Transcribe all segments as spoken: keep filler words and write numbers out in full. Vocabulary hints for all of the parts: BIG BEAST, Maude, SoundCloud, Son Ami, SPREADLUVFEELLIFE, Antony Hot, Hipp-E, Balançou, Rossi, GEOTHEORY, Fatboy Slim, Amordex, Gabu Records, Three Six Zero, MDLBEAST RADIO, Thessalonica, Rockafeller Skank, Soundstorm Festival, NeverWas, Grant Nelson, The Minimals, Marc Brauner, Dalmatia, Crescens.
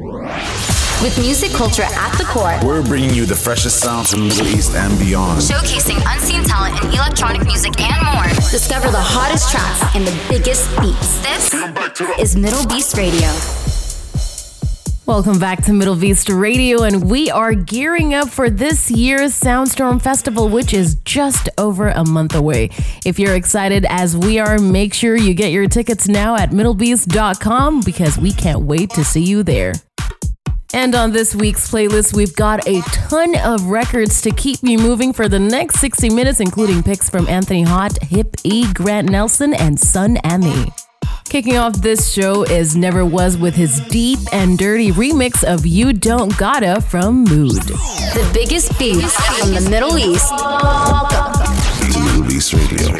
With music culture at the core, we're bringing you the freshest sounds from the Middle East and beyond. Showcasing unseen talent in electronic music and more. Discover the hottest tracks and the biggest beats. This is Middle Beast Radio. Welcome back to Middle Beast Radio, and we are gearing up for this year's Soundstorm Festival, which is just over a month away. If you're excited as we are, make sure you get your tickets now at middle beast dot com because we can't wait to see you there. And on this week's playlist, we've got a ton of records to keep you moving for the next sixty minutes, including picks from Antony Hot, Hipp-E, Grant Nelson, and Son Ami. Kicking off this show is NeverWas with his deep and dirty remix of You Don't Gotta from Maude. The biggest beats from the Middle East. Welcome to Middle East Radio.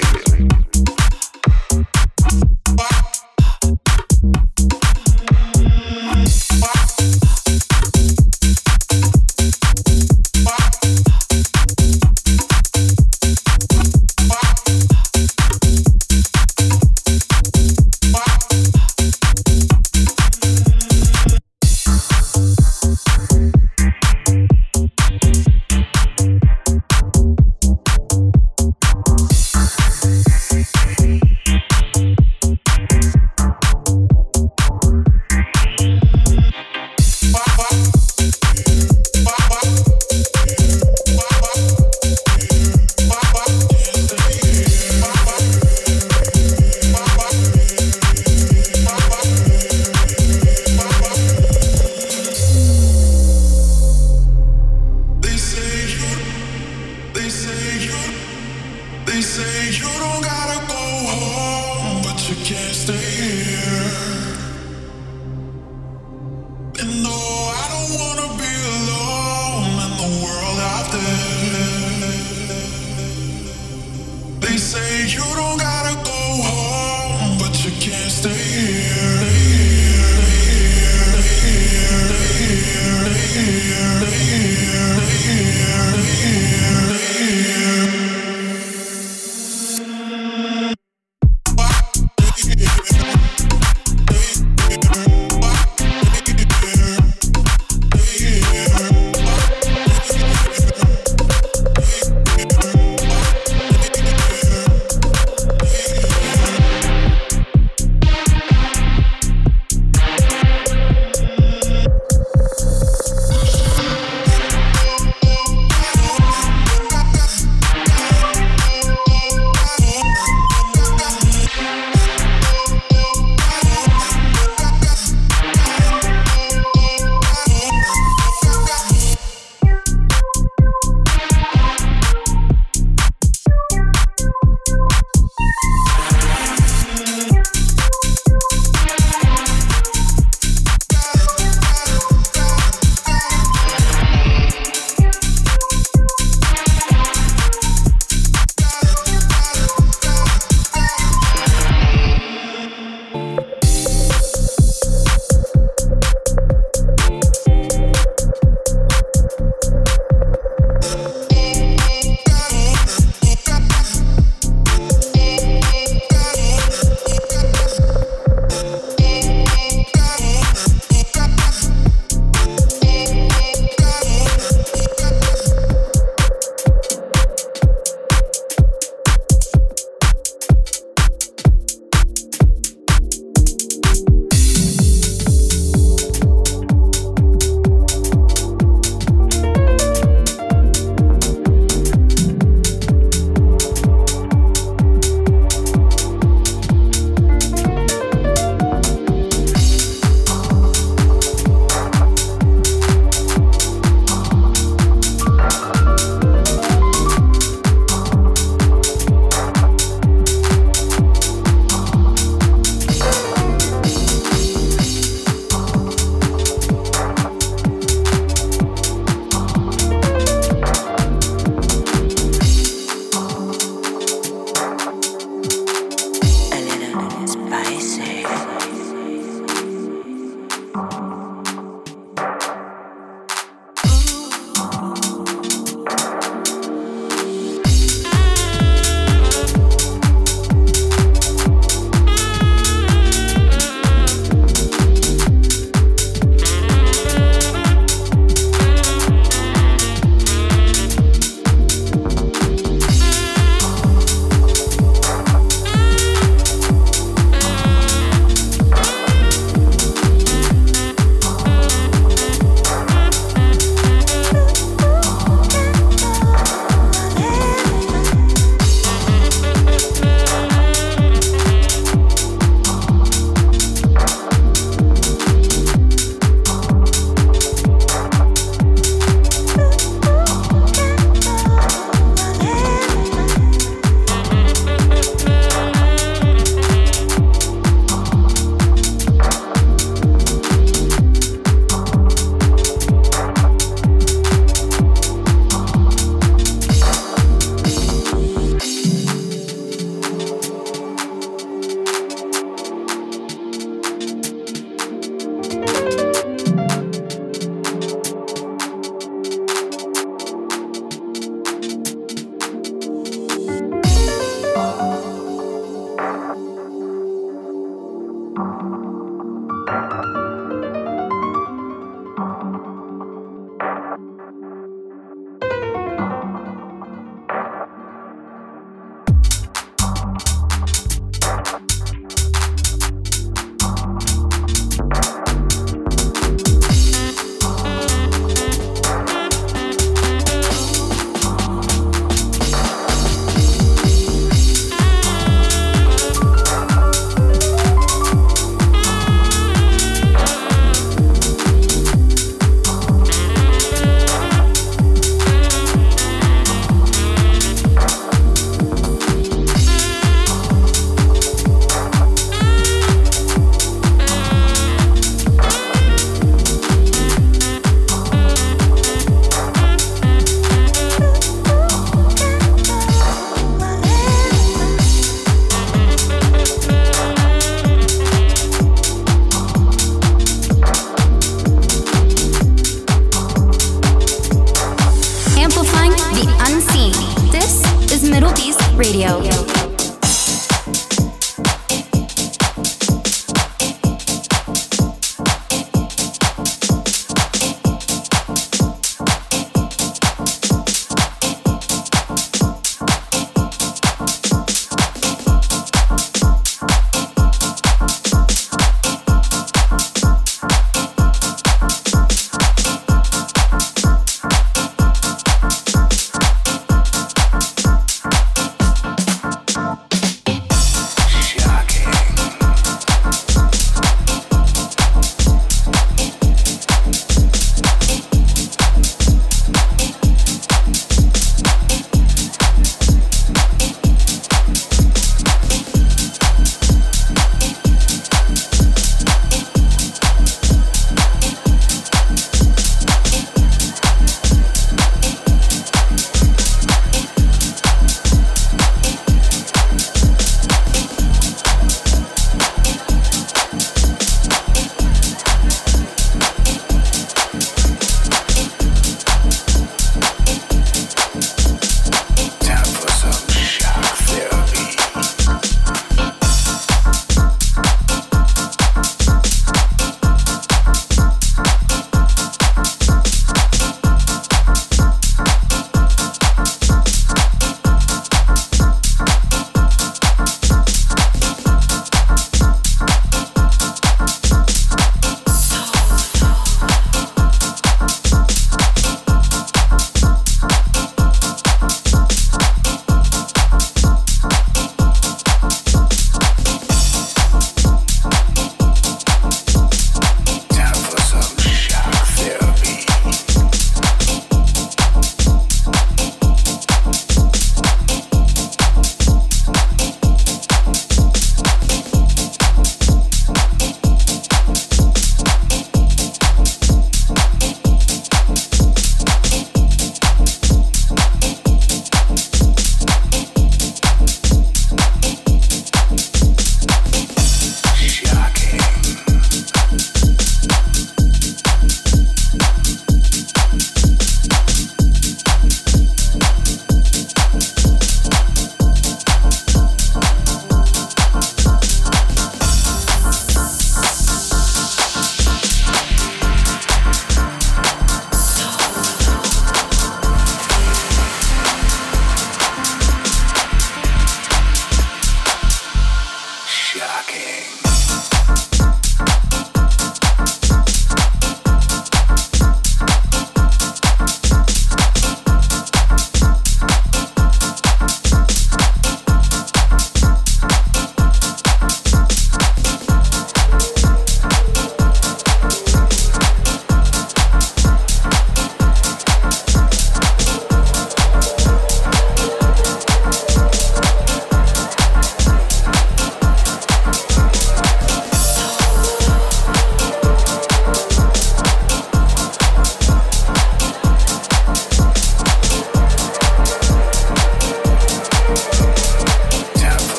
Radio.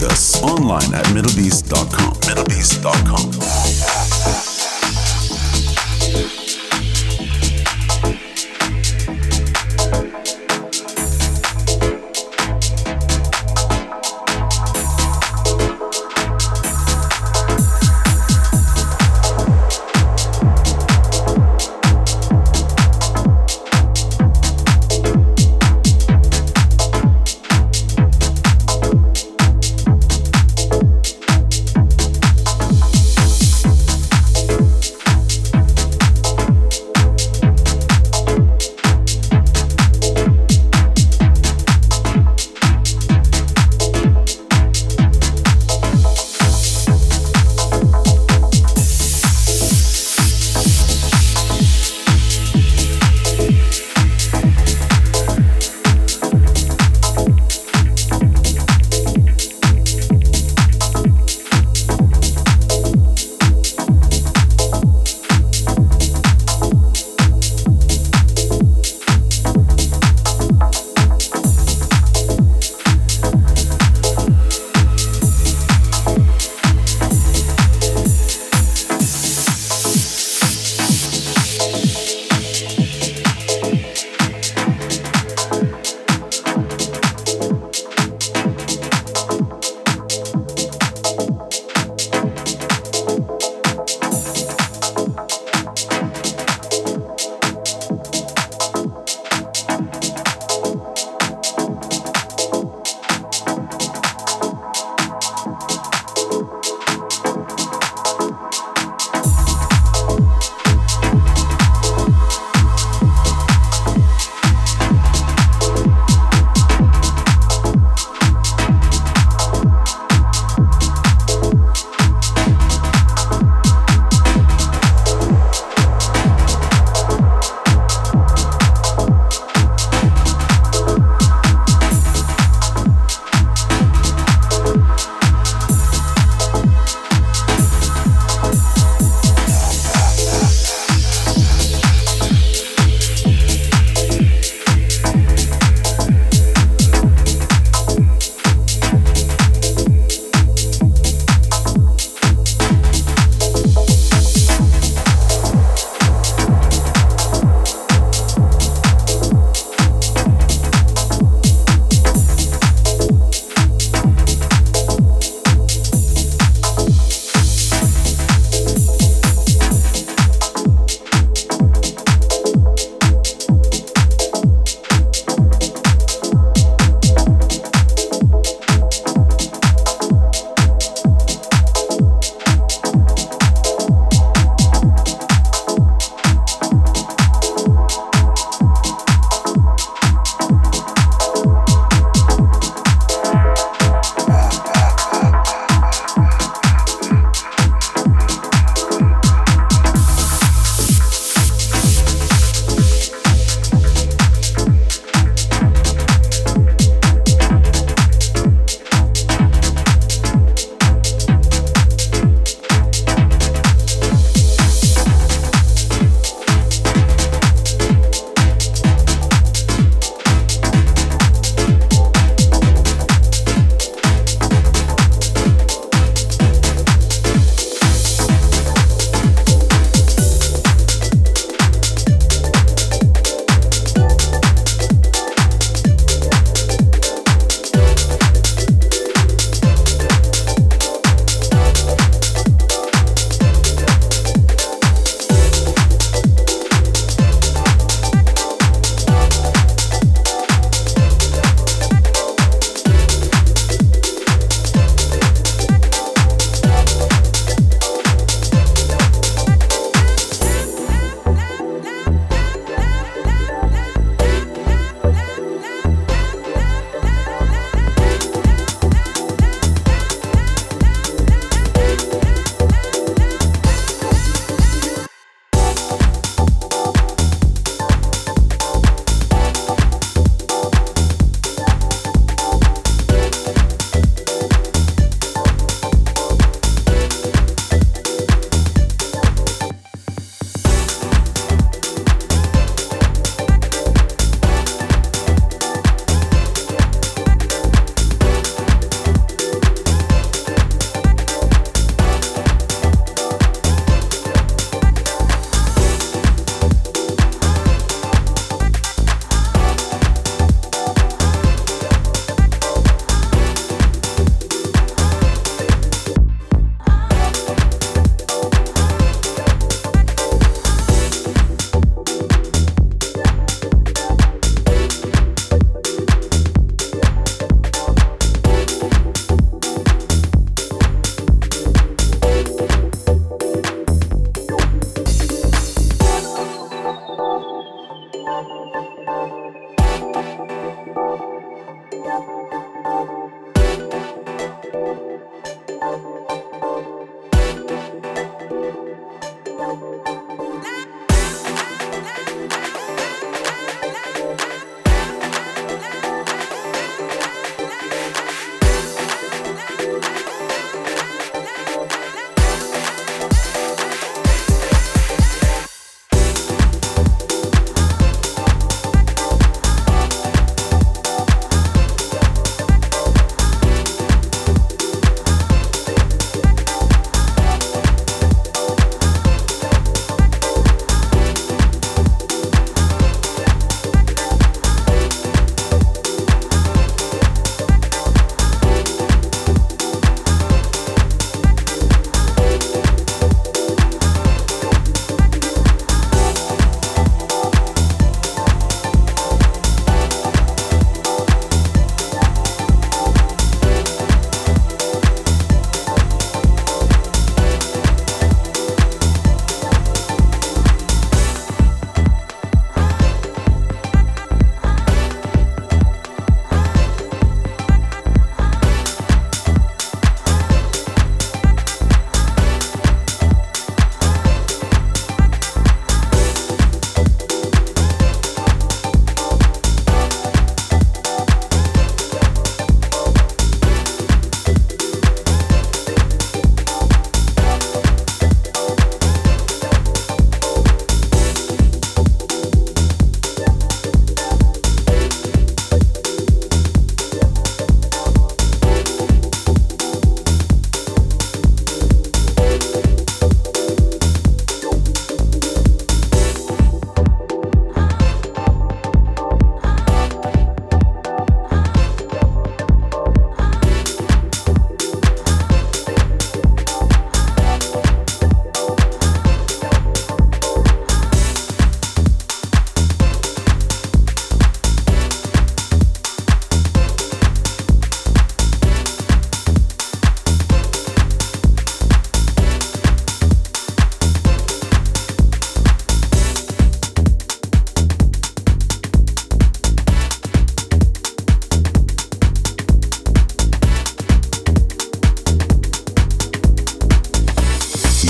with us online at middle beast dot com. middle beast dot com.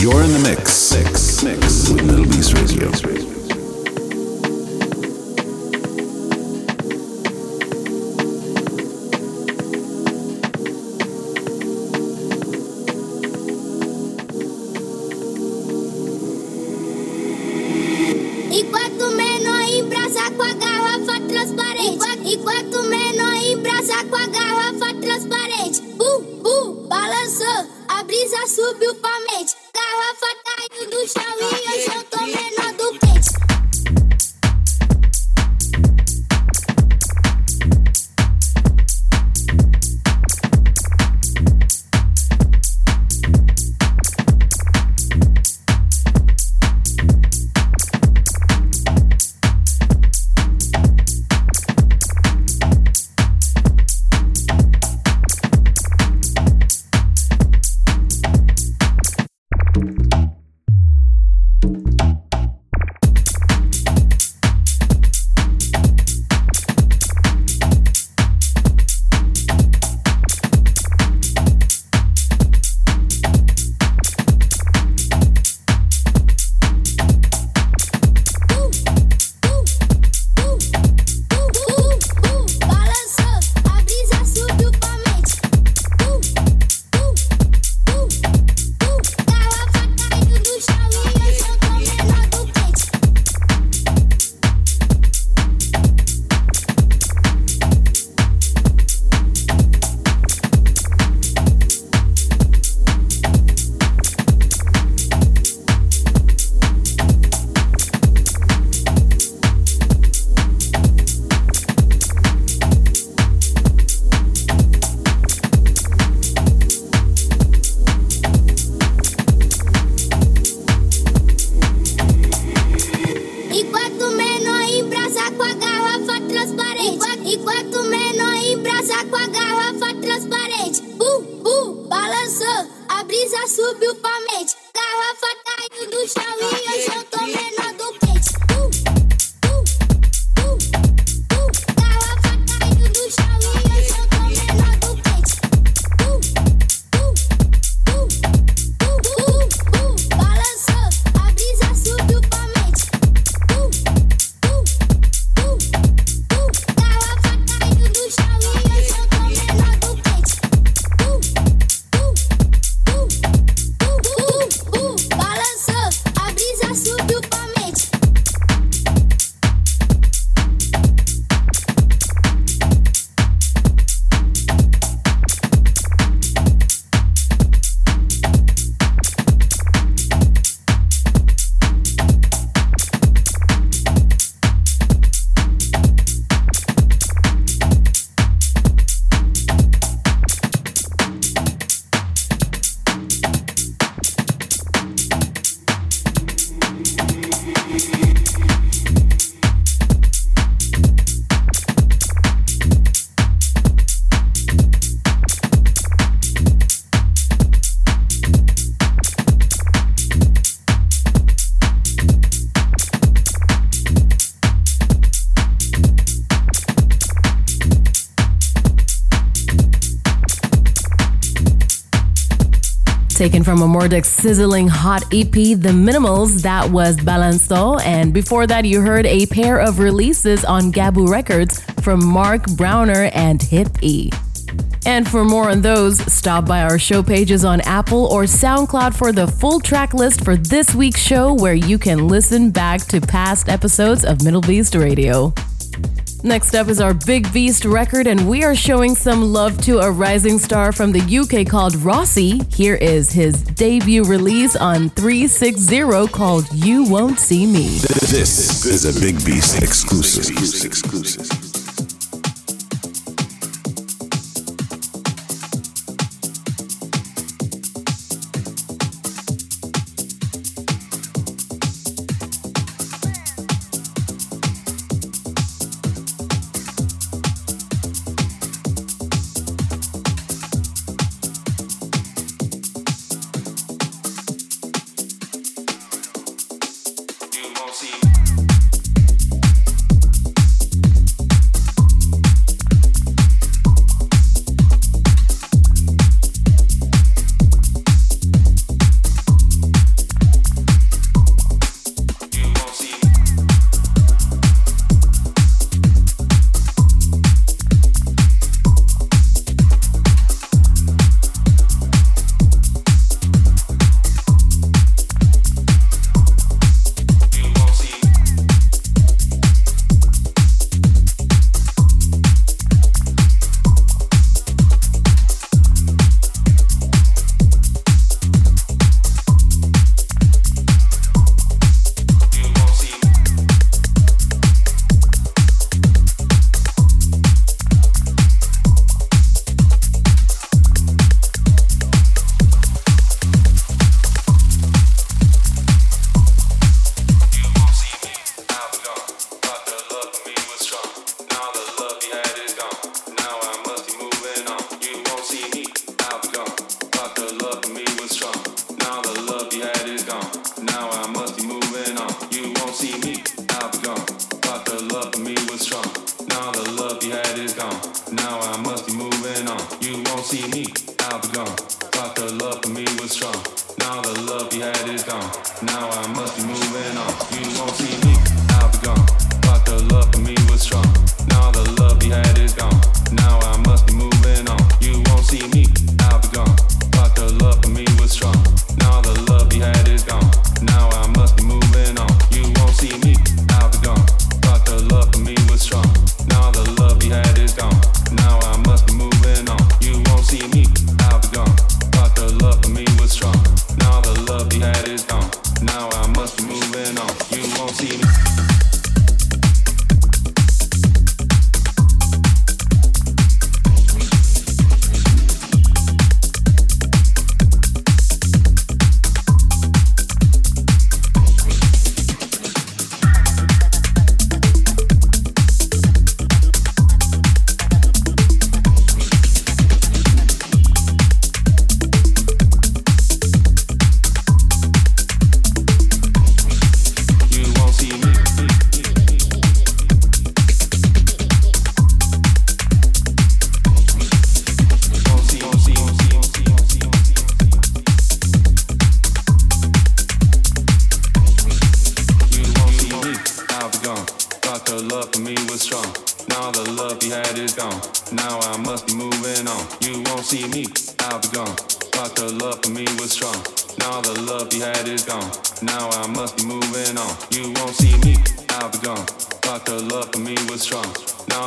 You're in the mix, mix, mix with Metal Beast Radio. Taken from Amordex's sizzling hot E P, The Minimals, that was Balançou. And before that, you heard a pair of releases on Gabu Records from Marc Brauner and Hipp-E. And for more on those, stop by our show pages on Apple or SoundCloud for the full track list for this week's show, where you can listen back to past episodes of Metal Beast Radio. Next up is our Big Beast record, and we are showing some love to a rising star from the U K called Rossi. Here is his debut release on Three Six Zero called You Won't See Me. This is a Big Beast exclusive. exclusive. see me, I'll be gone. Thought the love for me was strong. Now the love you had is gone. Now I must be moving on. You won't see me, I'll be gone. Thought the love for me was strong. Now the love you had is gone. Now I must be moving on. You won't see me, I'll be gone. Thought the love for me was strong. Now the love you had is gone. Now I must be moving on. You won't see me, I'll be gone. Thought the love for me was strong. Now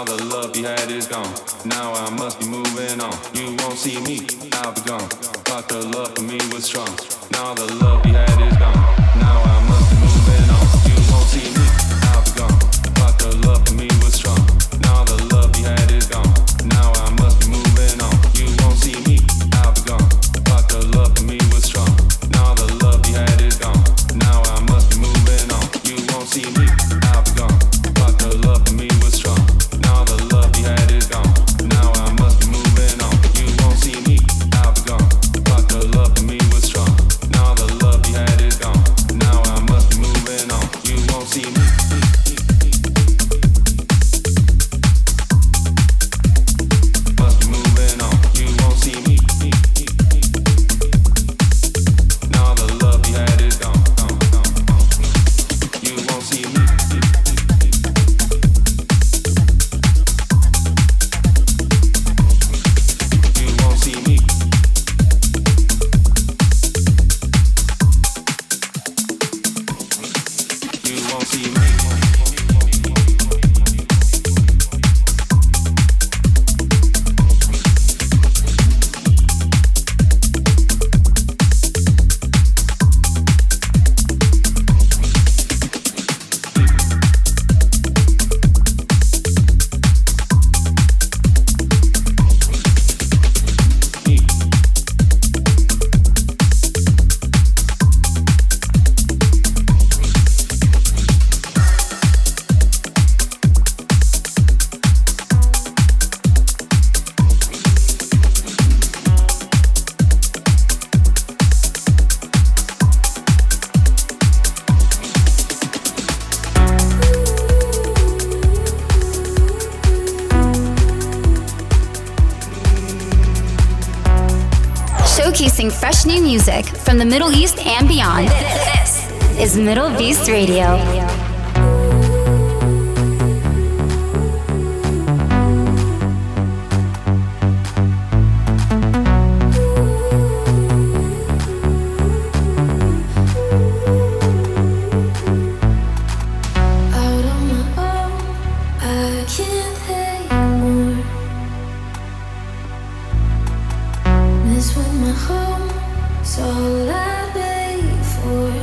the love you had is gone. Now I must be moving on. You won't see me, I'll be gone. Thought the love for me was strong. Now the love you had is gone. Now I must be moving on. You won't see me. Fresh new music from the Middle East and beyond. This is Middle Beast Radio. All I paid for.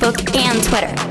Facebook, and Twitter.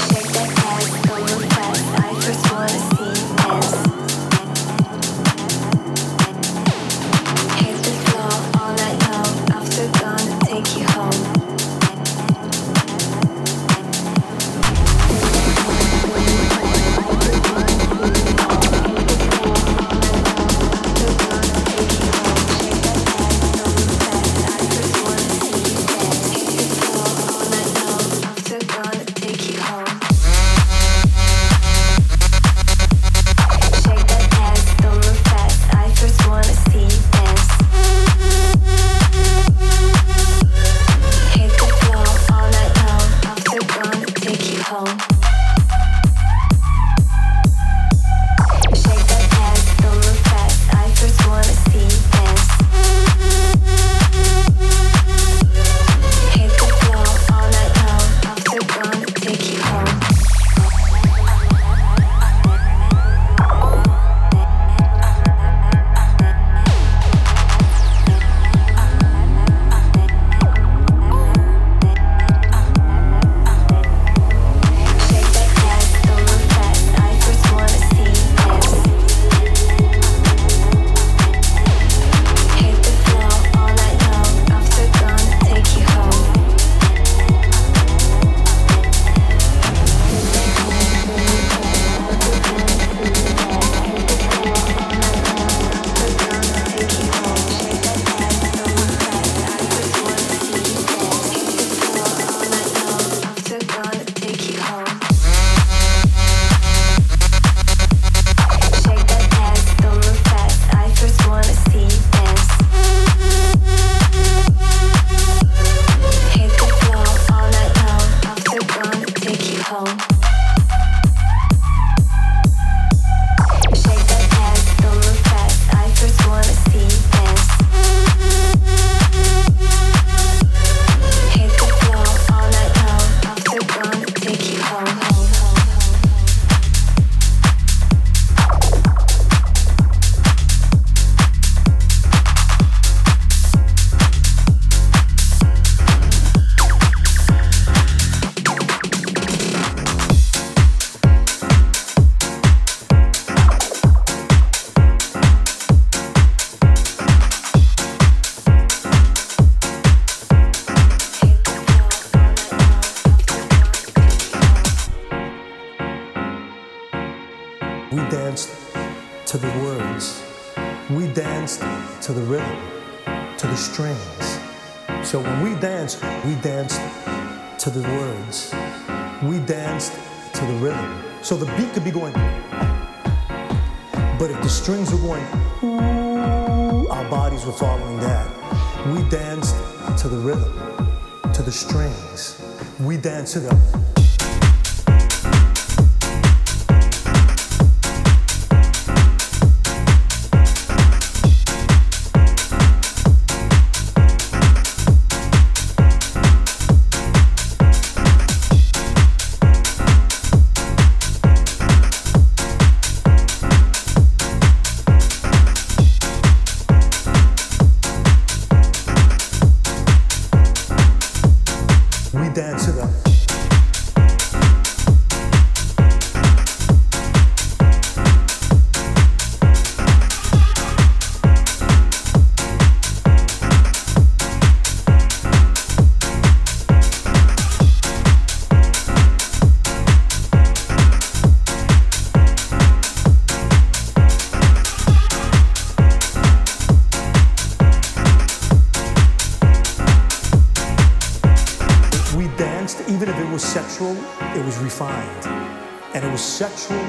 Sexual,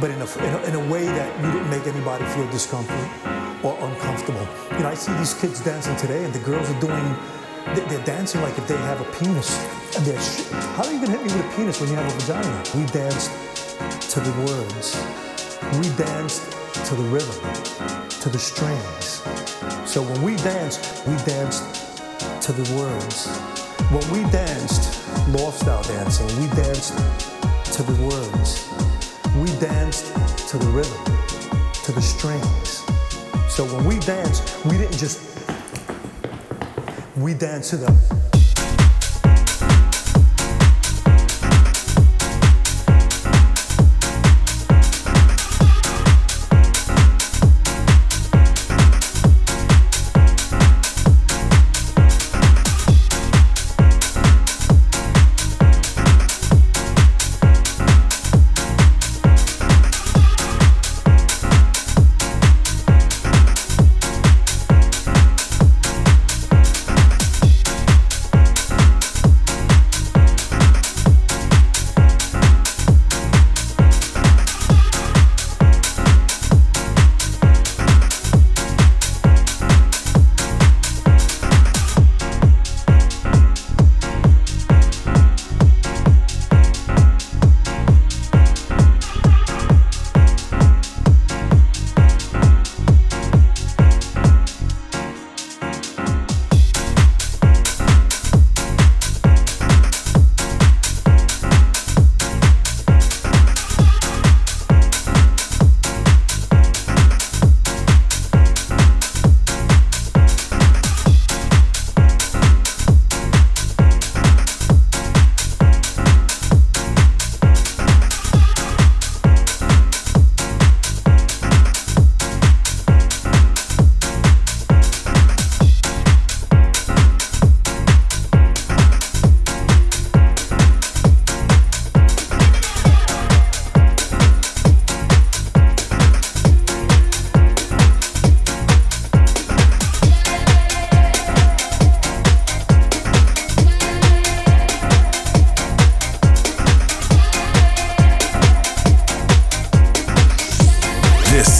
but in a, in a in a way that you didn't make anybody feel discomfort or uncomfortable. You know, I see these kids dancing today, and the girls are doing, they're dancing like if they have a penis. And they're, how are you gonna hit me with a penis when you have a vagina? We danced to the words. We danced to the rhythm, to the strings. So when we danced, we danced to the words. When we danced, loft style dancing, we danced to the words. We danced to the rhythm, to the strings. So when we danced, we didn't just, we danced to the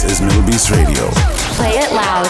This is MDLBEAST Radio. Play it loud.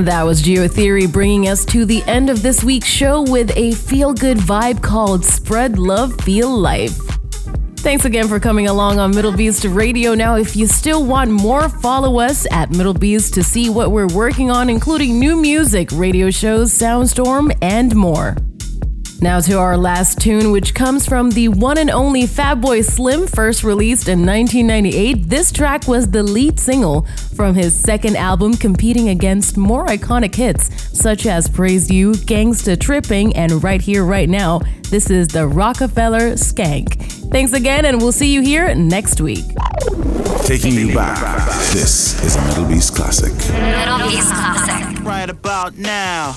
And that was GEOTHEORY bringing us to the end of this week's show with a feel-good vibe called Spread Love, Feel Life. Thanks again for coming along on Middle Beast Radio. Now, if you still want more, follow us at Middle Beast to see what we're working on, including new music, radio shows, Soundstorm, and more. Now to our last tune, which comes from the one and only Fatboy Slim, first released in nineteen ninety-eight. This track was the lead single from his second album, competing against more iconic hits such as Praise You, Gangsta Tripping, and Right Here, Right Now. This is the Rockafeller Skank. Thanks again, and we'll see you here next week. Taking you back, this is a Middle Beast Classic. Middle Beast Classic. Right about now.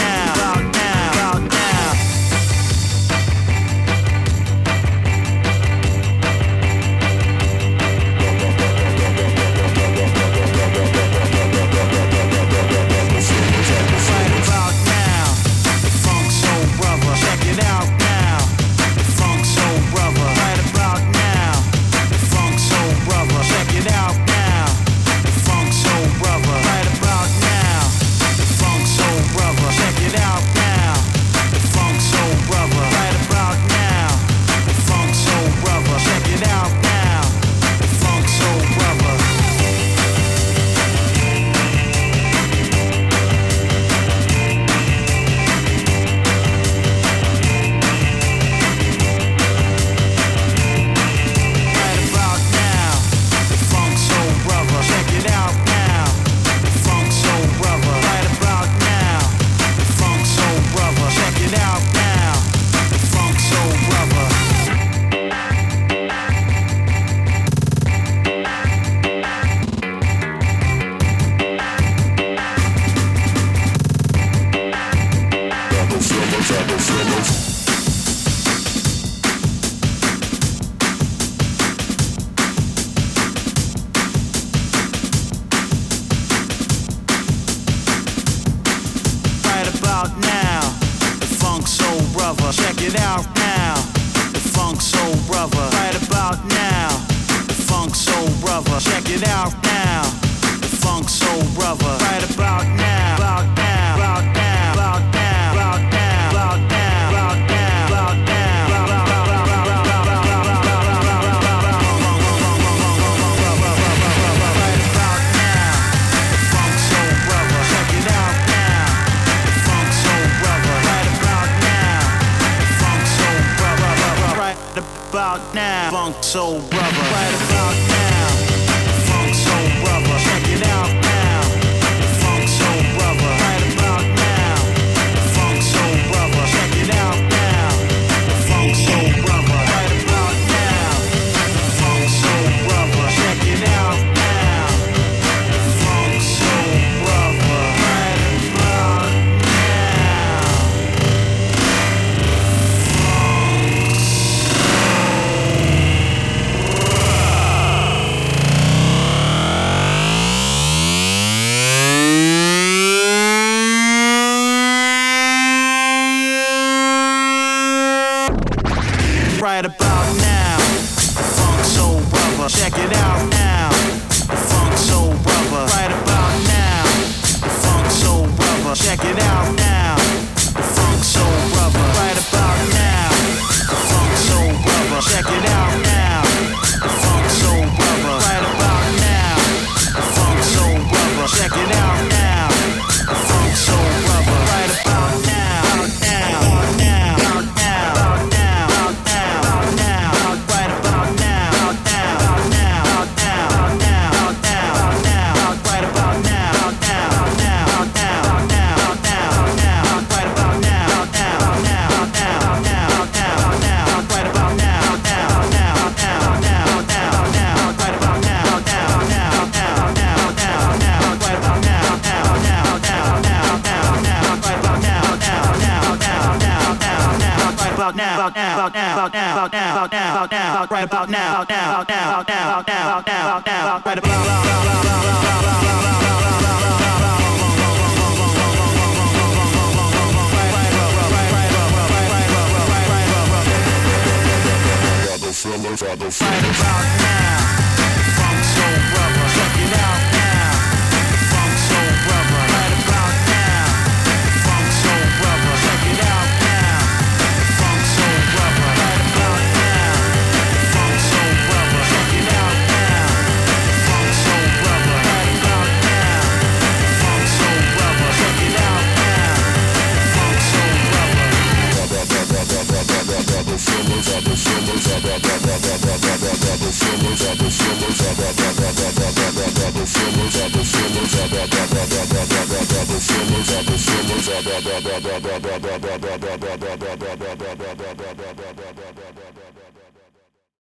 about now, about now. Now, about now, about now, about now, about now, about now, about now, about now, right about now, about now, about now, about now, about now, about now, about now, about right about now. Right about now, funk soul brother, check it out now. Funk soul brother, right about now. Funk soul brother, check it out now. Funk soul brother, right about now. Funk soul brother, check it out now. Funk soul brother, right about now. Funk soul brother, check it out now. Funk soul brother. Double